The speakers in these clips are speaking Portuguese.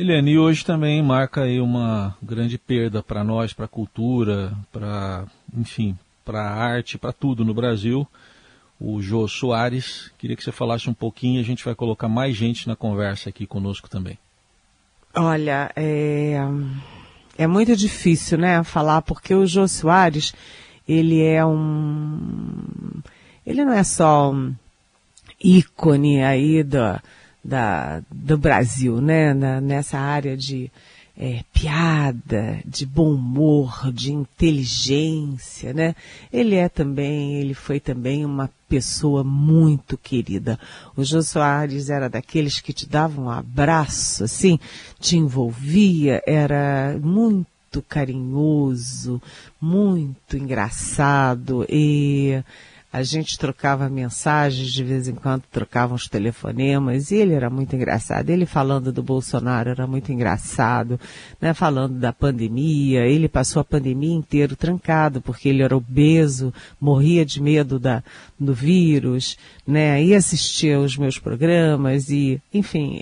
Eliane, hoje também marca aí uma grande perda para nós, para a cultura, para, enfim, para a arte, para tudo no Brasil, o Jô Soares. Queria que você falasse um pouquinho, a gente vai colocar mais gente na conversa aqui conosco também. Olha, é muito difícil, né, falar, porque o Jô Soares, ele não é só um ícone aí do Brasil, né? Nessa área de piada, de bom humor, de inteligência, né? Ele foi também uma pessoa muito querida. O Jô Soares era daqueles que te davam um abraço, assim, te envolvia, era muito carinhoso, muito engraçado, e a gente trocava mensagens, de vez em quando trocava uns telefonemas, e ele era muito engraçado. Ele falando do Bolsonaro era muito engraçado, né? Falando da pandemia, ele passou a pandemia inteira trancado, porque ele era obeso, morria de medo do vírus, né? E assistia aos meus programas, e enfim,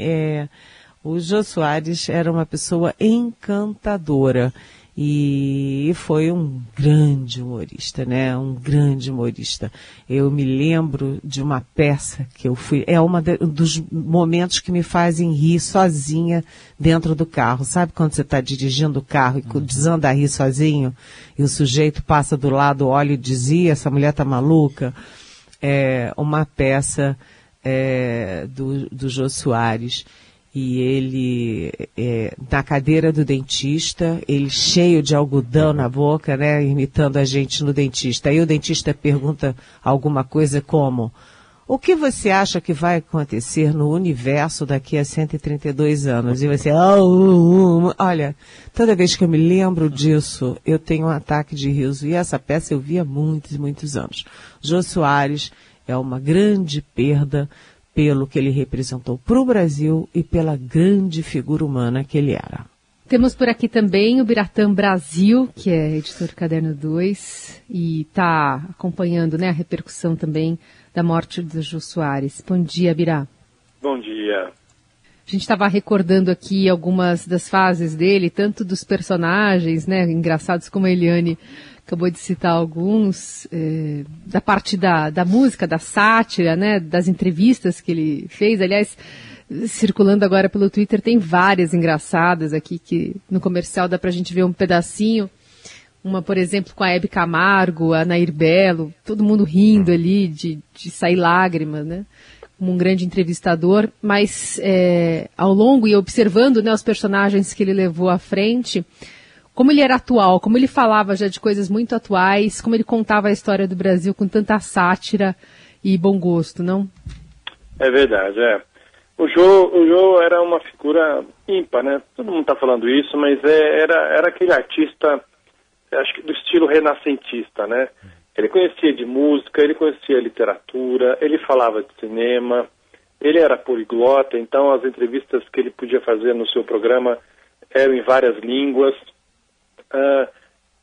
o Jô Soares era uma pessoa encantadora. E foi um grande humorista, né? Um grande humorista. Eu me lembro de uma peça que eu fui... É um dos momentos que me fazem rir sozinha dentro do carro. Sabe quando você está dirigindo o carro e desanda a rir sozinho? E o sujeito passa do lado, olha e diz, essa mulher tá maluca? É uma peça do Jô Soares. E ele, na cadeira do dentista, ele cheio de algodão na boca, né, imitando a gente no dentista. Aí o dentista pergunta alguma coisa como, o que você acha que vai acontecer no universo daqui a 132 anos? E você, olha, toda vez que eu me lembro disso, eu tenho um ataque de riso. E essa peça eu via há muitos e muitos anos. Jô Soares é uma grande perda, pelo que ele representou para o Brasil e pela grande figura humana que ele era. Temos por aqui também o Biratã Brasil, que é editor do Caderno 2, e está acompanhando, né, a repercussão também da morte do Jô Soares. Bom dia, Birá. Bom dia. A gente estava recordando aqui algumas das fases dele, tanto dos personagens, né, engraçados, como a Eliane acabou de citar alguns, da parte da música, da sátira, né, das entrevistas que ele fez. Aliás, circulando agora pelo Twitter, tem várias engraçadas aqui, que no comercial dá pra gente ver um pedacinho. Uma, por exemplo, com a Hebe Camargo, a Nair Belo, todo mundo rindo ali, de sair lágrimas, né, como um grande entrevistador. Mas ao longo, e observando, né, os personagens que ele levou à frente, como ele era atual, como ele falava já de coisas muito atuais, como ele contava a história do Brasil com tanta sátira e bom gosto, não? É verdade, O Jô era uma figura ímpar, né? Todo mundo está falando isso, mas era aquele artista, acho que do estilo renascentista, né? Ele conhecia de música, ele conhecia literatura, ele falava de cinema, ele era poliglota, então as entrevistas que ele podia fazer no seu programa eram em várias línguas.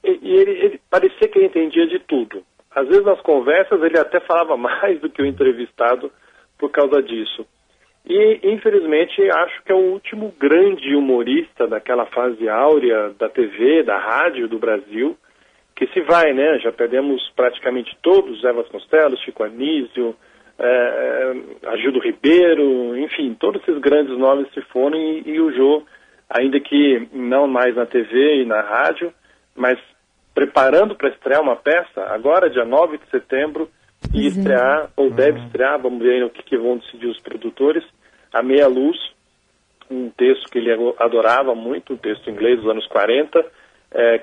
Ele parecia que ele entendia de tudo. Às vezes nas conversas ele até falava mais do que o entrevistado por causa disso. E infelizmente acho que é o último grande humorista daquela fase áurea da TV, da rádio do Brasil, que se vai, né? Já perdemos praticamente todos, Eva Costello, Chico Anísio, Agildo Ribeiro, enfim, todos esses grandes nomes se foram, e o Jô, ainda que não mais na TV e na rádio, mas preparando para estrear uma peça, agora dia 9 de setembro, e estrear, ou deve estrear, vamos ver o que vão decidir os produtores, A Meia Luz, um texto que ele adorava muito, um texto inglês dos anos 40,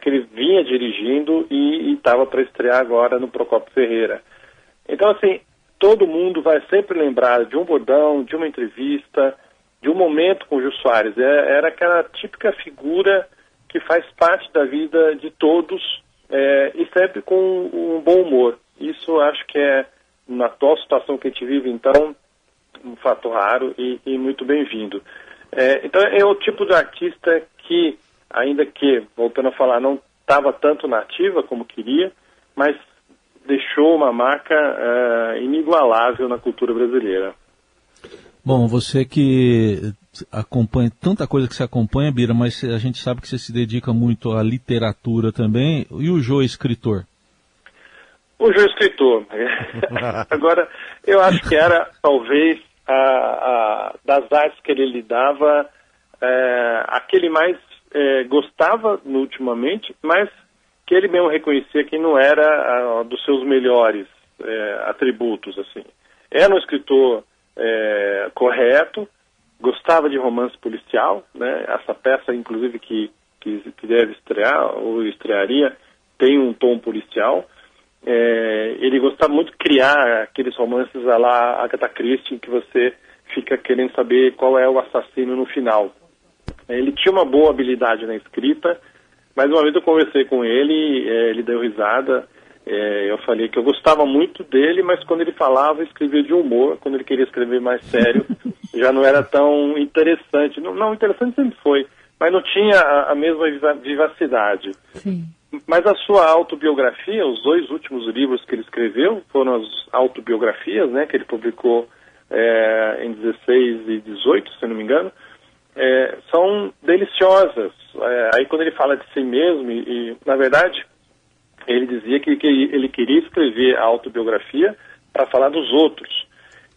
que ele vinha dirigindo e estava para estrear agora no Procópio Ferreira. Então, assim, todo mundo vai sempre lembrar de um bordão, de uma entrevista, de um momento com o Jô Soares. Era aquela típica figura que faz parte da vida de todos, e sempre com um bom humor. Isso acho que é, na atual situação que a gente vive, então, um fato raro e muito bem-vindo. Então, é o tipo de artista que, ainda que, voltando a falar, não estava tanto na ativa como queria, mas deixou uma marca inigualável na cultura brasileira. Bom, você que acompanha, tanta coisa que você acompanha, Bira, mas a gente sabe que você se dedica muito à literatura também. E o Jô, escritor? O Jô, escritor. Agora, eu acho que era, talvez, das artes que ele lidava, aquele mais gostava ultimamente, mas que ele mesmo reconhecia que não era dos seus melhores atributos, assim. Era um escritor correto, gostava de romance policial, né? Essa peça, inclusive, que deve estrear, ou estrearia, tem um tom policial. Ele gostava muito de criar aqueles romances à la Agatha Christie, que você fica querendo saber qual é o assassino no final. Ele tinha uma boa habilidade na escrita, mas uma vez eu conversei com ele, ele deu risada, eu falei que eu gostava muito dele, mas quando ele falava, escrevia de humor, quando ele queria escrever mais sério, já não era tão interessante. Não, interessante sempre foi, mas não tinha a mesma vivacidade. Sim. Mas a sua autobiografia, os dois últimos livros que ele escreveu foram as autobiografias, né, que ele publicou em 16 e 18, se não me engano, são deliciosas. Aí quando ele fala de si mesmo, e na verdade ele dizia que ele queria escrever a autobiografia para falar dos outros.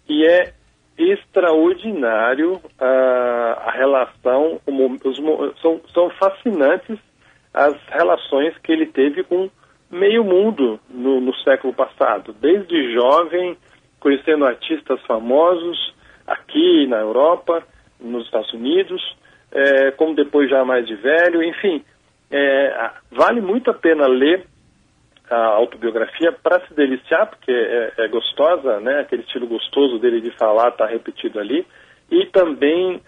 E é extraordinário a relação, são fascinantes as relações que ele teve com meio mundo no século passado, desde jovem, conhecendo artistas famosos aqui na Europa, nos Estados Unidos, como depois já mais de velho, enfim. Vale muito a pena ler a autobiografia para se deliciar, porque é gostosa, né? Aquele estilo gostoso dele de falar está repetido ali, e também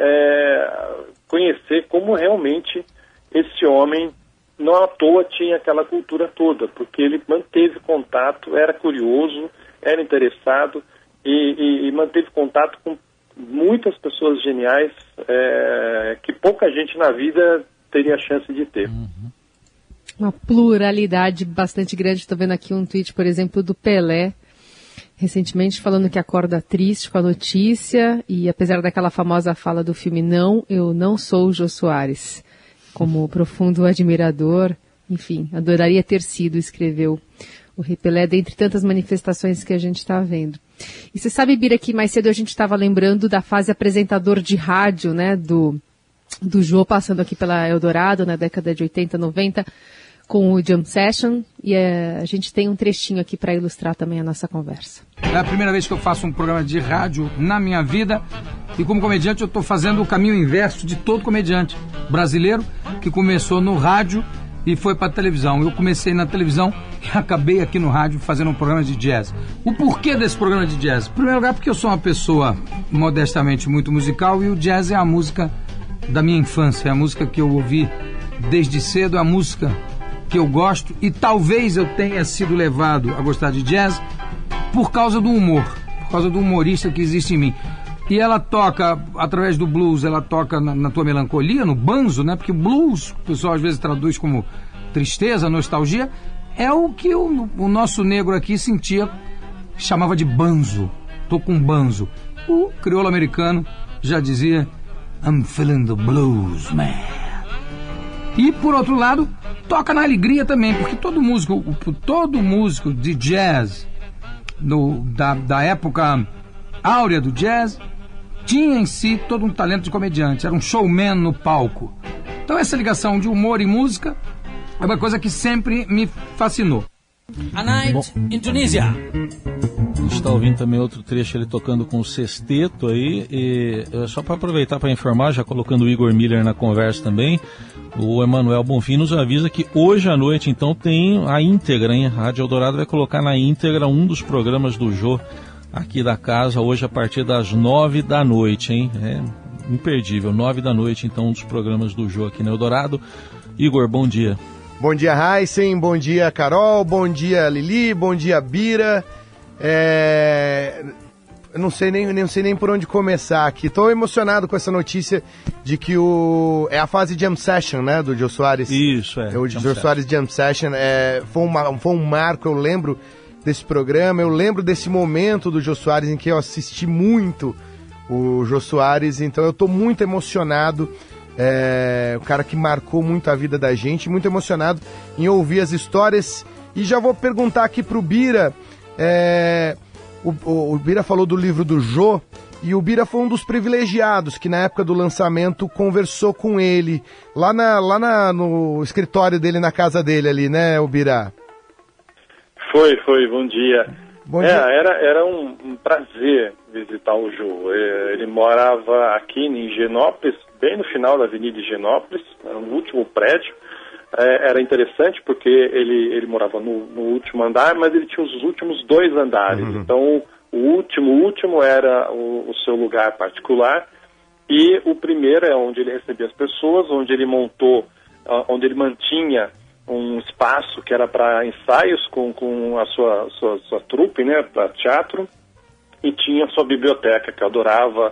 conhecer como realmente esse homem, não à toa, tinha aquela cultura toda, porque ele manteve contato, era curioso, era interessado e manteve contato com muitas pessoas geniais que pouca gente na vida teria a chance de ter. Uhum. Uma pluralidade bastante grande. Estou vendo aqui um tweet, por exemplo, do Pelé, recentemente, falando que acorda triste com a notícia e, apesar daquela famosa fala do filme Não, eu não sou o Jô Soares, como profundo admirador, enfim, adoraria ter sido, escreveu o Rei Pelé, dentre tantas manifestações que a gente está vendo. E você sabe, Bira, que mais cedo a gente estava lembrando da fase apresentador de rádio, né, do Jô, passando aqui pela Eldorado, na década de 80, 90, com o Jam Session, e a gente tem um trechinho aqui para ilustrar também a nossa conversa. É a primeira vez que eu faço um programa de rádio na minha vida, e como comediante eu estou fazendo o caminho inverso de todo comediante brasileiro que começou no rádio e foi para a televisão. Eu comecei na televisão e acabei aqui no rádio fazendo um programa de jazz. O porquê desse programa de jazz? Em primeiro lugar, porque eu sou uma pessoa modestamente muito musical, e o jazz é a música da minha infância, é a música que eu ouvi desde cedo, é a música que eu gosto, e talvez eu tenha sido levado a gostar de jazz por causa do humor, por causa do humorista que existe em mim. E ela toca, através do blues, ela toca na tua melancolia, no banzo, né? Porque blues, o pessoal às vezes traduz como tristeza, nostalgia, é o que o nosso negro aqui sentia, chamava de banzo. Tô com banzo. O crioulo americano já dizia, I'm feeling the blues, man. E, por outro lado, toca na alegria também, porque todo músico de jazz, da época áurea do jazz, tinha em si todo um talento de comediante, era um showman no palco. Então essa ligação de humor e música é uma coisa que sempre me fascinou. A Night in Tunísia. A gente está ouvindo também outro trecho, ele tocando com o sexteto aí, e só para aproveitar para informar, já colocando o Igor Miller na conversa também, o Emanuel Bonfim nos avisa que hoje à noite, então, tem a íntegra, hein? A Rádio Eldorado vai colocar na íntegra um dos programas do Jô aqui da casa, hoje a partir das 21h, hein? É imperdível, 21h, então, um dos programas do Jô aqui na Eldorado. Igor, bom dia. Bom dia, Heisen, bom dia, Carol, bom dia, Lili, bom dia, Bira. Eu não sei nem por onde começar aqui. Estou emocionado com essa notícia de que é a fase Jam Session, né, do Jô Soares. Isso, é. O Jô Soares Jam Session foi um marco, eu lembro desse programa, eu lembro desse momento do Jô Soares em que eu assisti muito o Jô Soares. Então eu tô muito emocionado, o cara que marcou muito a vida da gente, muito emocionado em ouvir as histórias. E já vou perguntar aqui pro Bira, o Bira falou do livro do Jô, e o Bira foi um dos privilegiados que na época do lançamento conversou com ele, no escritório dele, na casa dele ali, né, o Bira? Foi, bom dia. Bom dia. Era um prazer visitar o Jô. Ele morava aqui em Higienópolis, bem no final da Avenida Higienópolis, no último prédio. Era interessante porque ele morava no último andar, mas ele tinha os últimos dois andares. Uhum. Então, o último era o seu lugar particular, e o primeiro é onde ele recebia as pessoas, onde ele mantinha um espaço que era para ensaios com a sua trupe, né, para teatro, e tinha a sua biblioteca, que eu adorava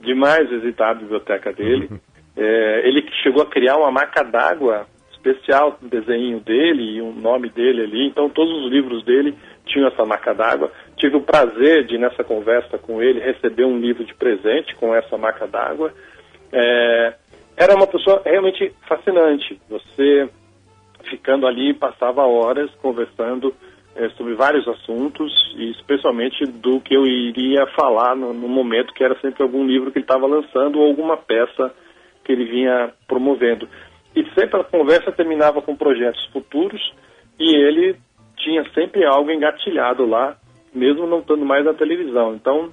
demais visitar a biblioteca dele. Uhum. Ele chegou a criar uma marca d'água especial, um desenho dele e um nome dele ali, então todos os livros dele tinham essa marca d'água. Tive o prazer de, nessa conversa com ele, receber um livro de presente com essa marca d'água. Era uma pessoa realmente fascinante. Você, ficando ali, passava horas conversando sobre vários assuntos, e especialmente do que eu iria falar no momento, que era sempre algum livro que ele estava lançando ou alguma peça que ele vinha promovendo. E sempre a conversa terminava com projetos futuros, e ele tinha sempre algo engatilhado lá, mesmo não estando mais na televisão. Então,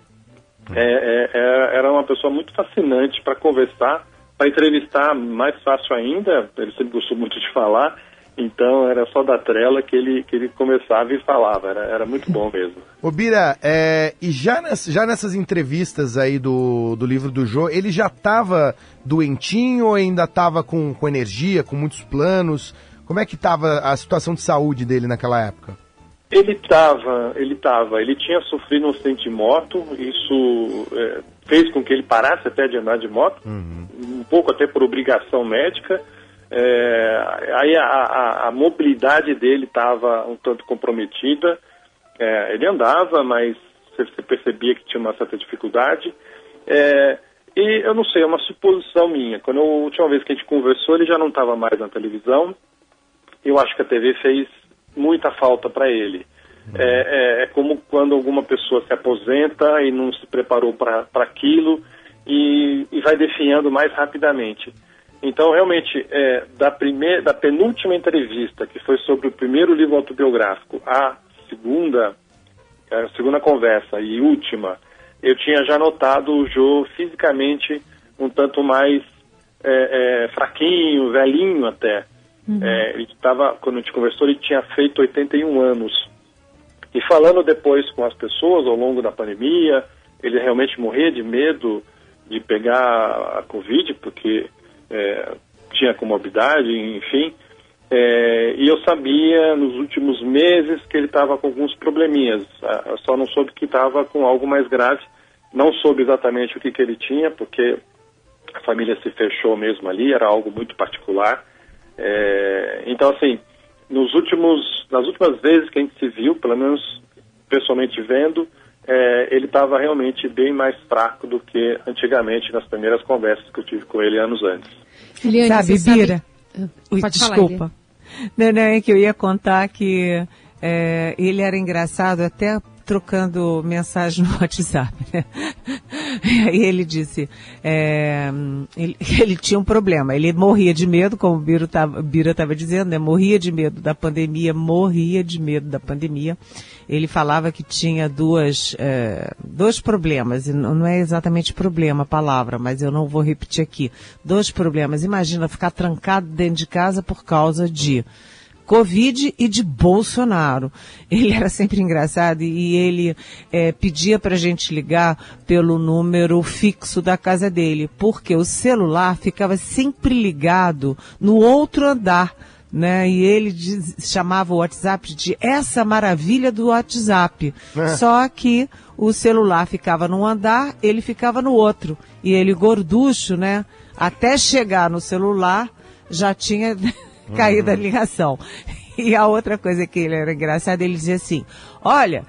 era uma pessoa muito fascinante para conversar, para entrevistar, mais fácil ainda. Ele sempre gostou muito de falar, então era só da trela que ele começava e falava. Era muito bom mesmo. Ô Bira, e já nessas entrevistas aí do livro do Jô, ele já estava doentinho ou ainda estava com energia, com muitos planos? Como é que estava a situação de saúde dele naquela época? Ele tinha sofrido um acidente de moto, isso fez com que ele parasse até de andar de moto, uhum, um pouco até por obrigação médica. Aí a mobilidade dele estava um tanto comprometida, ele andava, mas você percebia que tinha uma certa dificuldade. E eu não sei, é uma suposição minha, quando a última vez que a gente conversou ele já não estava mais na televisão. Eu acho que a TV fez muita falta para ele. É como quando alguma pessoa se aposenta e não se preparou para aquilo e vai definhando mais rapidamente. Então, realmente, da penúltima entrevista, que foi sobre o primeiro livro autobiográfico, a segunda conversa e última, eu tinha já notado o Jô fisicamente um tanto mais fraquinho, velhinho até. Uhum. Quando a gente conversou, ele tinha feito 81 anos. E falando depois com as pessoas ao longo da pandemia, ele realmente morria de medo de pegar a Covid, porque tinha comorbidade, enfim. E eu sabia nos últimos meses que ele estava com alguns probleminhas. Eu só não soube que estava com algo mais grave. Não soube exatamente o que ele tinha, porque a família se fechou mesmo ali, era algo muito particular. Então, assim, nas últimas vezes que a gente se viu, pelo menos pessoalmente vendo, ele estava realmente bem mais fraco do que antigamente nas primeiras conversas que eu tive com ele anos antes. Eliane, Bira, desculpa. Não, é que eu ia contar que ele era engraçado até trocando mensagem no WhatsApp, né? E aí ele disse, ele tinha um problema, ele morria de medo, como o Bira estava dizendo, né? Morria de medo da pandemia. Ele falava que tinha dois problemas, e não é exatamente problema a palavra, mas eu não vou repetir aqui. Dois problemas, imagina ficar trancado dentro de casa por causa de Covid e de Bolsonaro. Ele era sempre engraçado e ele pedia pra gente ligar pelo número fixo da casa dele, porque o celular ficava sempre ligado no outro andar, né? E ele chamava o WhatsApp de essa maravilha do WhatsApp. Só que o celular ficava num andar, ele ficava no outro. E ele, gorducho, né? Até chegar no celular, já tinha caída a ligação. E a outra coisa que ele era engraçado, ele dizia assim, olha,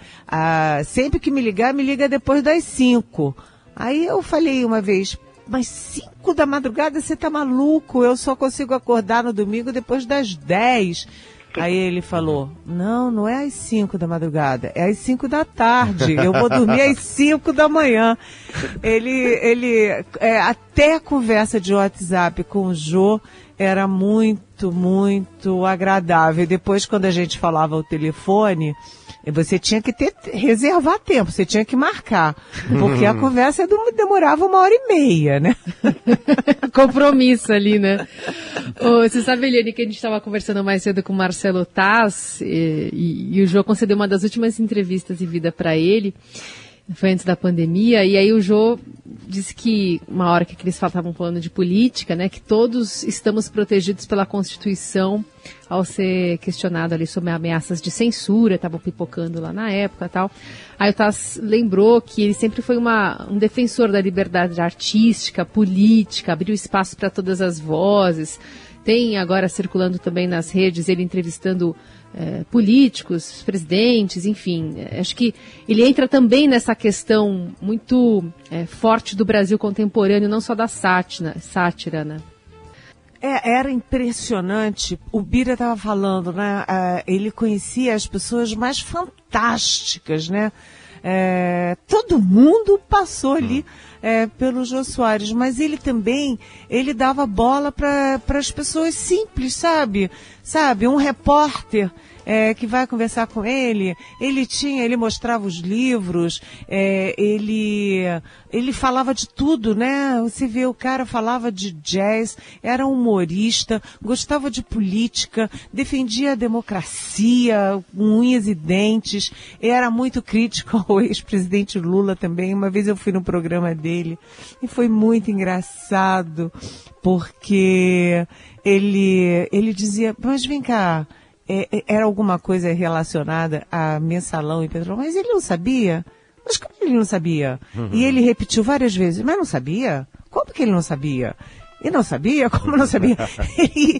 sempre que me ligar, me liga depois das 5. Aí eu falei uma vez, mas 5 da madrugada você tá maluco, eu só consigo acordar no domingo depois das 10. Aí ele falou, não é às 5 da madrugada, é às 5 da tarde, eu vou dormir às 5 da manhã. Ele até a conversa de WhatsApp com o Jô era muito, muito agradável. Depois, quando a gente falava ao telefone, você tinha que reservar tempo, você tinha que marcar, porque a conversa demorava 1h30, né? Compromisso ali, né? Você sabe, Eliane, que a gente estava conversando mais cedo com o Marcelo Taz, e o Jô concedeu uma das últimas entrevistas de vida para ele, foi antes da pandemia, e aí o Jô disse que, uma hora que eles estavam falando de política, né, que todos estamos protegidos pela Constituição ao ser questionado ali sobre ameaças de censura, estavam pipocando lá na época e tal. Aí o Taz lembrou que ele sempre foi um defensor da liberdade artística, política, abriu espaço para todas as vozes. Tem agora circulando também nas redes ele entrevistando políticos, presidentes, enfim. Acho que ele entra também nessa questão muito forte do Brasil contemporâneo, não só da sátira, né? Era impressionante. O Bira estava falando, né? Ele conhecia as pessoas mais fantásticas, né? Todo mundo passou ali pelo Jô Soares, mas ele também, ele dava bola para as pessoas simples, sabe? Um repórter que vai conversar com ele, ele mostrava os livros, ele falava de tudo, né? Você vê, o cara falava de jazz, era humorista, gostava de política, defendia a democracia, unhas e dentes, era muito crítico ao ex-presidente Lula também. Uma vez eu fui no programa dele e foi muito engraçado, porque ele dizia, mas vem cá, era alguma coisa relacionada a Mensalão e Petrolão, mas ele não sabia. Mas como ele não sabia? E ele repetiu várias vezes, mas não sabia? Como que ele não sabia? E não sabia? Como não sabia? E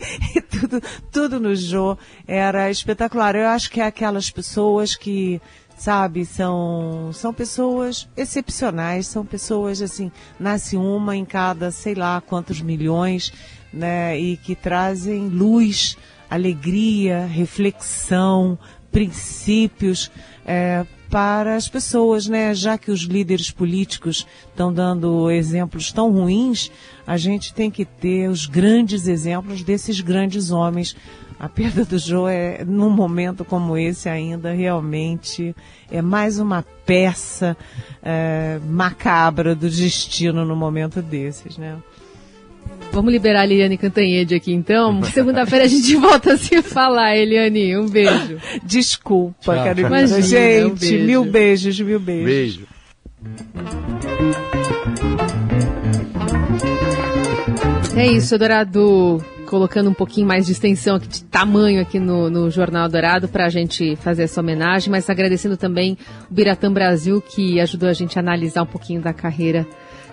tudo no Jô era espetacular. Eu acho que é aquelas pessoas que, sabe, são pessoas excepcionais, são pessoas, assim, nasce uma em cada, sei lá, quantos milhões, né, e que trazem luz, alegria, reflexão, princípios para as pessoas, né? Já que os líderes políticos estão dando exemplos tão ruins, a gente tem que ter os grandes exemplos desses grandes homens. A perda do Jô, num momento como esse ainda, realmente é mais uma peça macabra do destino num momento desses, né? Vamos liberar a Eliane Cantanhêde aqui, então. Segunda-feira a gente volta a se falar, Eliane. Um beijo. Desculpa, tchau, cara. Imagina, gente, um beijo. Mil beijos. Beijo. É isso, Eldorado. Colocando um pouquinho mais de extensão aqui, de tamanho aqui no Jornal Eldorado, para a gente fazer essa homenagem, mas agradecendo também o Biratã Brasil, que ajudou a gente a analisar um pouquinho da carreira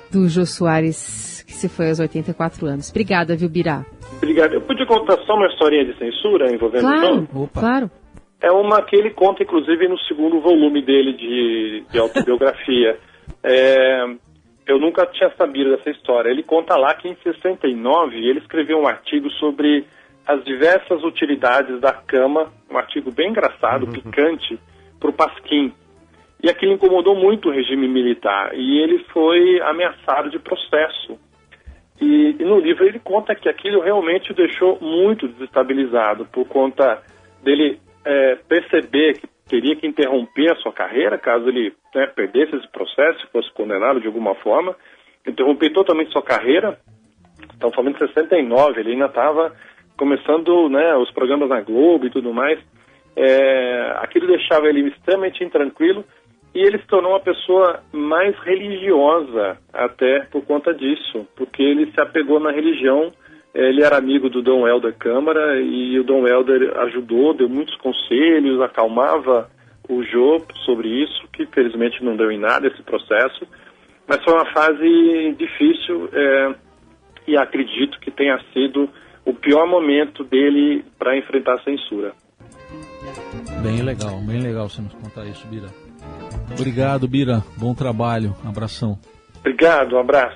do Jô Soares, que se foi aos 84 anos. Obrigada, viu, Birá? Obrigado. Eu podia contar só uma historinha de censura envolvendo o Jô? Claro. É uma que ele conta, inclusive, no segundo volume dele de autobiografia. Eu nunca tinha sabido dessa história. Ele conta lá que em 69 ele escreveu um artigo sobre as diversas utilidades da cama, um artigo bem engraçado, picante, para o Pasquim. E aquilo incomodou muito o regime militar, e ele foi ameaçado de processo. E no livro ele conta que aquilo realmente o deixou muito desestabilizado, por conta dele perceber que teria que interromper a sua carreira, caso ele perdesse esse processo, fosse condenado de alguma forma, interromper totalmente sua carreira. Estão falando de 69, ele ainda estava começando os programas na Globo e tudo mais. Aquilo deixava ele extremamente intranquilo, e ele se tornou uma pessoa mais religiosa até por conta disso, porque ele se apegou na religião. Ele era amigo do Dom Helder Câmara, e o Dom Helder ajudou, deu muitos conselhos, acalmava o Jô sobre isso, que felizmente não deu em nada esse processo, mas foi uma fase difícil, e acredito que tenha sido o pior momento dele para enfrentar a censura. Bem legal você nos contar isso, Bira. Obrigado, Bira. Bom trabalho. Um abração. Obrigado, um abraço.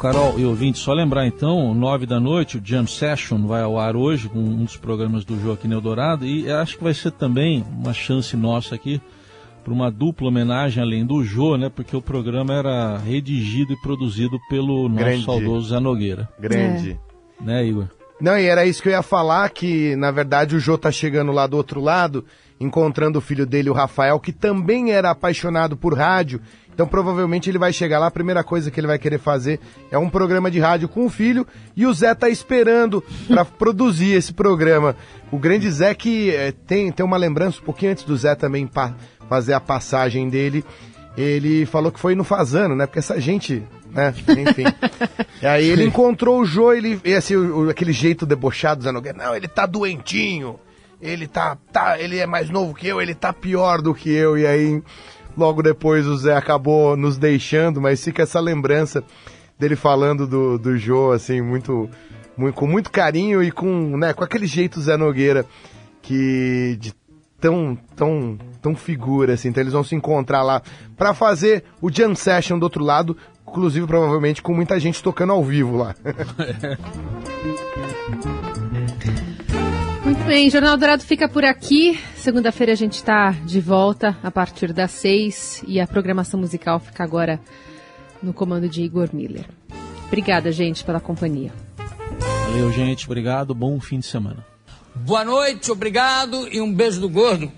Carol e ouvinte, só lembrar então, 21h, o Jam Session vai ao ar hoje, com um dos programas do Jô aqui no Eldorado, e acho que vai ser também uma chance nossa aqui para uma dupla homenagem além do Jô, né? Porque o programa era redigido e produzido pelo nosso saudoso Zé Nogueira. Grande. É. Né, Igor? Não, e era isso que eu ia falar, que na verdade o Jô tá chegando lá do outro lado, encontrando o filho dele, o Rafael, que também era apaixonado por rádio. Então provavelmente ele vai chegar lá, a primeira coisa que ele vai querer fazer é um programa de rádio com o filho, e o Zé tá esperando para produzir esse programa. O grande Zé que tem uma lembrança, um pouquinho antes do Zé também fazer a passagem dele, ele falou que foi no Fasano, né? Porque essa gente, né? Enfim. E aí ele encontrou o Jô, e assim, aquele jeito debochado do Zé Nogueira, não, ele tá doentinho, ele tá, ele é mais novo que eu, ele tá pior do que eu, e aí... Logo depois o Zé acabou nos deixando, mas fica essa lembrança dele falando do Jô, assim, com muito carinho e com, né, com aquele jeito Zé Nogueira, que de tão figura, assim. Então eles vão se encontrar lá para fazer o Jam Session do outro lado, inclusive provavelmente com muita gente tocando ao vivo lá. Muito bem, Jornal Dourado fica por aqui. Segunda-feira a gente está de volta a partir das 6h e a programação musical fica agora no comando de Igor Miller. Obrigada, gente, pela companhia. Valeu, gente. Obrigado. Bom fim de semana. Boa noite, obrigado e um beijo do gordo.